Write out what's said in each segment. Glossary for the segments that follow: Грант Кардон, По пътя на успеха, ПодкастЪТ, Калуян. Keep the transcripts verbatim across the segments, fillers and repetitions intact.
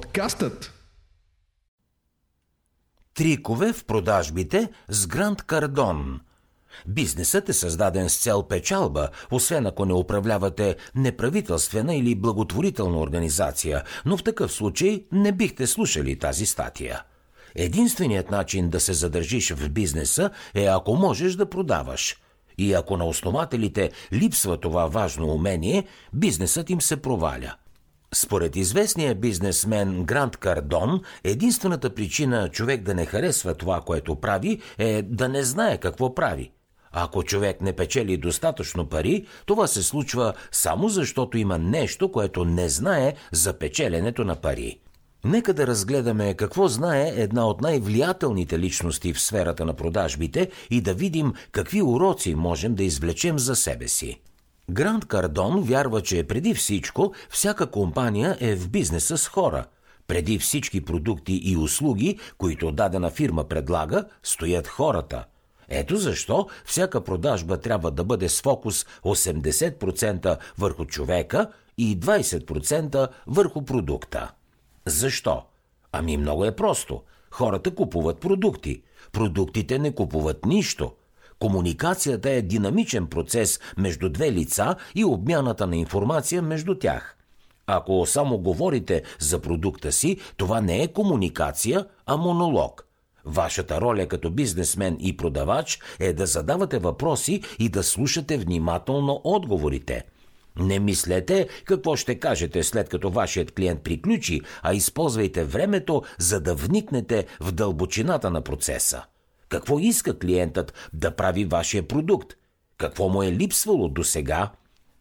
Подкастът. Трикове в продажбите с Грант Кардон. Бизнесът е създаден с цел печалба, освен ако не управлявате неправителствена или благотворителна организация, но в такъв случай не бихте слушали тази статия. Единственият начин да се задържиш в бизнеса е ако можеш да продаваш. И ако на основателите липсва това важно умение, бизнесът им се проваля. Според известния бизнесмен Грант Кардон, единствената причина човек да не харесва това, което прави, е да не знае какво прави. Ако човек не печели достатъчно пари, това се случва само защото има нещо, което не знае за печеленето на пари. Нека да разгледаме какво знае една от най-влиятелните личности в сферата на продажбите и да видим какви уроци можем да извлечем за себе си. Грант Кардон вярва, че преди всичко всяка компания е в бизнеса с хора. Преди всички продукти и услуги, които дадена фирма предлага, стоят хората. Ето защо всяка продажба трябва да бъде с фокус осемдесет процента върху човека и двадесет процента върху продукта. Защо? Ами много е просто. Хората купуват продукти. Продуктите не купуват нищо. Комуникацията е динамичен процес между две лица и обмяната на информация между тях. Ако само говорите за продукта си, това не е комуникация, а монолог. Вашата роля като бизнесмен и продавач е да задавате въпроси и да слушате внимателно отговорите. Не мислете какво ще кажете след като вашият клиент приключи, а използвайте времето, за да вникнете в дълбочината на процеса. Какво иска клиентът да прави вашия продукт? Какво му е липсвало досега?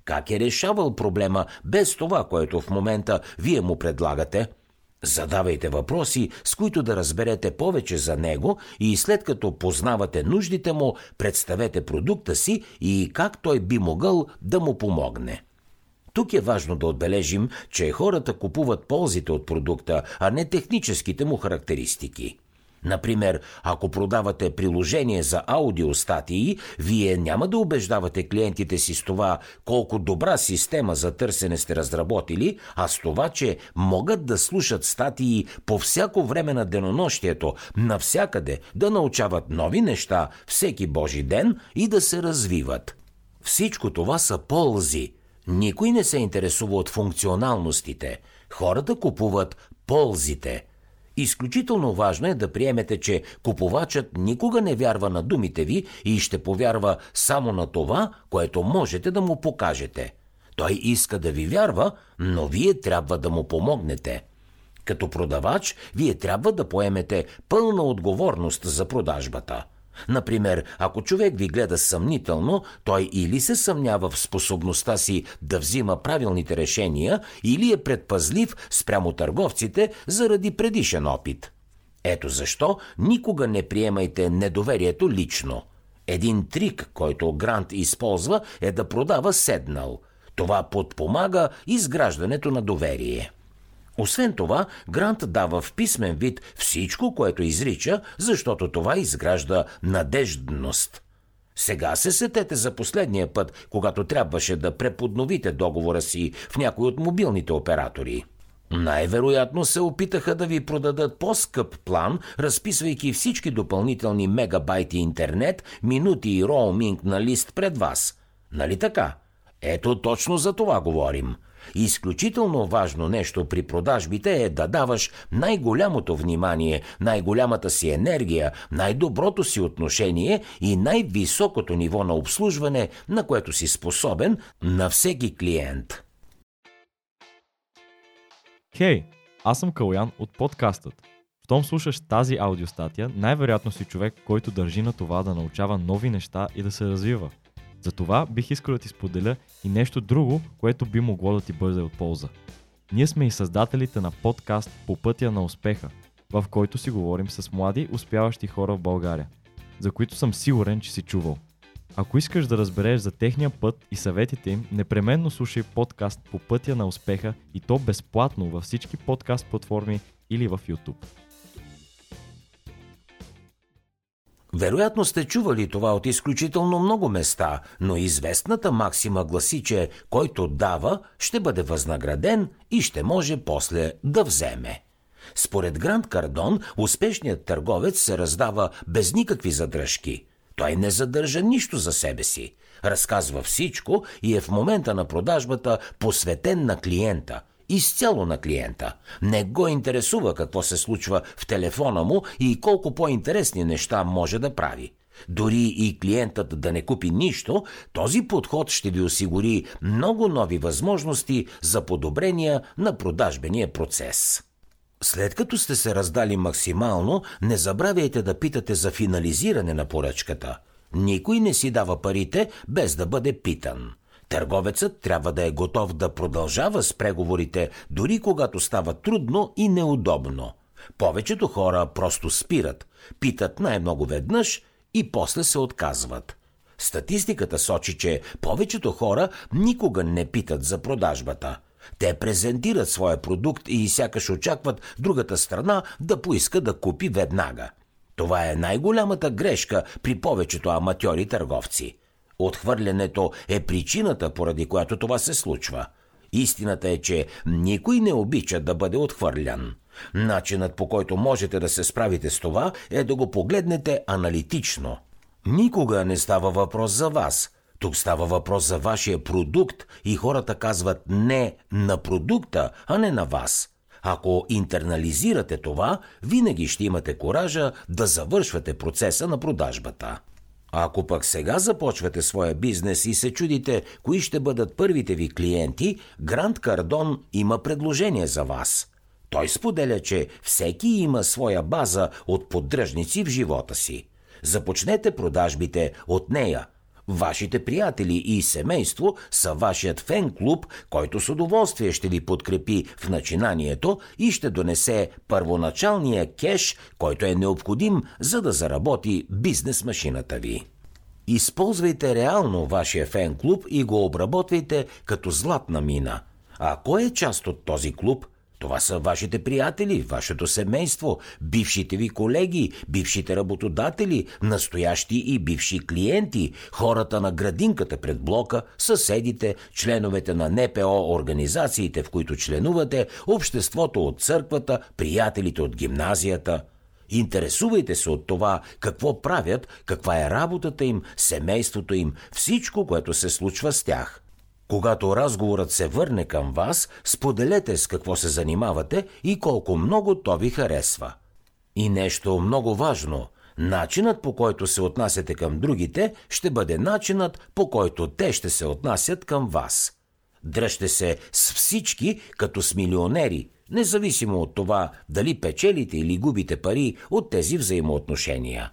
Как е решавал проблема без това, което в момента вие му предлагате? Задавайте въпроси, с които да разберете повече за него и след като познавате нуждите му, представете продукта си и как той би могъл да му помогне. Тук е важно да отбележим, че хората купуват ползите от продукта, а не техническите му характеристики. Например, ако продавате приложение за аудиостатии, вие няма да убеждавате клиентите си с това колко добра система за търсене сте разработили, а с това, че могат да слушат статии по всяко време на денонощието, навсякъде, да научават нови неща всеки божи ден и да се развиват. Всичко това са ползи. Никой не се интересува от функционалностите. Хората купуват ползите. Изключително важно е да приемете, че купувачът никога не вярва на думите ви и ще повярва само на това, което можете да му покажете. Той иска да ви вярва, но вие трябва да му помогнете. Като продавач, вие трябва да поемете пълна отговорност за продажбата. Например, ако човек ви гледа съмнително, той или се съмнява в способността си да взима правилните решения, или е предпазлив спрямо търговците заради предишен опит. Ето защо никога не приемайте недоверието лично. Един трик, който Грант използва, е да продава седнал. Това подпомага изграждането на доверие. Освен това, Грант дава в писмен вид всичко, което изрича, защото това изгражда надеждност. Сега се сетете за последния път, когато трябваше да преподновите договора си в някой от мобилните оператори. Най-вероятно се опитаха да ви продадат по-скъп план, разписвайки всички допълнителни мегабайти интернет, минути и роуминг на лист пред вас. Нали така? Ето точно за това говорим. Изключително важно нещо при продажбите е да даваш най-голямото внимание, най-голямата си енергия, най-доброто си отношение и най-високото ниво на обслужване, на което си способен, на всеки клиент. Хей, hey, аз съм Калуян от подкастът. Щом слушаш тази аудиостатия, най-вероятно си човек, който държи на това да научава нови неща и да се развива. Затова бих искал да ти споделя и нещо друго, което би могло да ти бъде от полза. Ние сме и създателите на подкаст По пътя на успеха, в който си говорим с млади, успяващи хора в България, за които съм сигурен, че си чувал. Ако искаш да разбереш за техния път и съветите им, непременно слушай подкаст По пътя на успеха и то безплатно във всички подкаст платформи или в YouTube. Вероятно сте чували това от изключително много места, но известната максима гласи, че който дава, ще бъде възнаграден и ще може после да вземе. Според Грант Кардон, успешният търговец се раздава без никакви задръжки. Той не задържа нищо за себе си. Разказва всичко и е в момента на продажбата посветен на клиента. Изцяло на клиента. Не го интересува какво се случва в телефона му и колко по-интересни неща може да прави. Дори и клиентът да не купи нищо, този подход ще ви осигури много нови възможности за подобрения на продажбения процес. След като сте се раздали максимално, не забравяйте да питате за финализиране на поръчката. Никой не си дава парите без да бъде питан. Търговецът трябва да е готов да продължава с преговорите, дори когато става трудно и неудобно. Повечето хора просто спират, питат най-много веднъж и после се отказват. Статистиката сочи, че повечето хора никога не питат за продажбата. Те презентират своя продукт и сякаш очакват другата страна да поиска да купи веднага. Това е най-голямата грешка при повечето аматьори търговци. Отхвърлянето е причината, поради която това се случва. Истината е, че никой не обича да бъде отхвърлян. Начинът, по който можете да се справите с това, е да го погледнете аналитично. Никога не става въпрос за вас. Тук става въпрос за вашия продукт и хората казват не на продукта, а не на вас. Ако интернализирате това, винаги ще имате коража да завършвате процеса на продажбата. А ако пък сега започвате своя бизнес и се чудите кои ще бъдат първите ви клиенти, Грант Кардон има предложение за вас. Той споделя, че всеки има своя база от поддръжници в живота си. Започнете продажбите от нея. Вашите приятели и семейство са вашият фен-клуб, който с удоволствие ще ви подкрепи в начинанието и ще донесе първоначалния кеш, който е необходим, за да заработи бизнес-машината ви. Използвайте реално вашия фен-клуб и го обработвайте като златна мина. А кой е част от този клуб? Това са вашите приятели, вашето семейство, бившите ви колеги, бившите работодатели, настоящи и бивши клиенти, хората на градинката пред блока, съседите, членовете на НПО, организациите, в които членувате, обществото от църквата, приятелите от гимназията. Интересувайте се от това какво правят, каква е работата им, семейството им, всичко, което се случва с тях. Когато разговорът се върне към вас, споделете с какво се занимавате и колко много то ви харесва. И нещо много важно – начинът, по който се отнасяте към другите, ще бъде начинът, по който те ще се отнасят към вас. Дръжте се с всички като с милионери, независимо от това дали печелите или губите пари от тези взаимоотношения.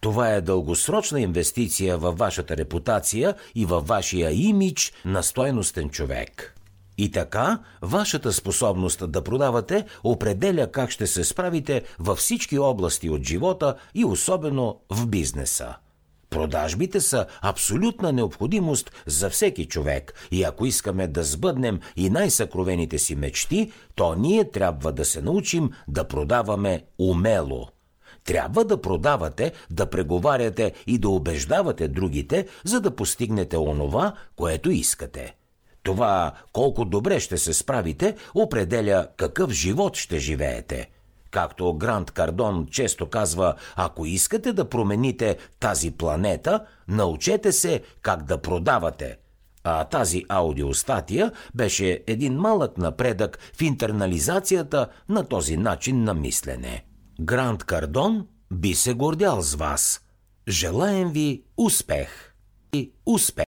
Това е дългосрочна инвестиция във вашата репутация и във вашия имидж на стойностен човек. И така, вашата способност да продавате определя как ще се справите във всички области от живота и особено в бизнеса. Продажбите са абсолютна необходимост за всеки човек и ако искаме да сбъднем и най-съкровените си мечти, то ние трябва да се научим да продаваме умело. Трябва да продавате, да преговаряте и да убеждавате другите, за да постигнете онова, което искате. Това колко добре ще се справите, определя какъв живот ще живеете. Както Грант Кардон често казва, ако искате да промените тази планета, научете се как да продавате. А тази аудиостатия беше един малък напредък в интернализацията на този начин на мислене. Грант Кардон би се гордял с вас. Желаем ви успех и успех!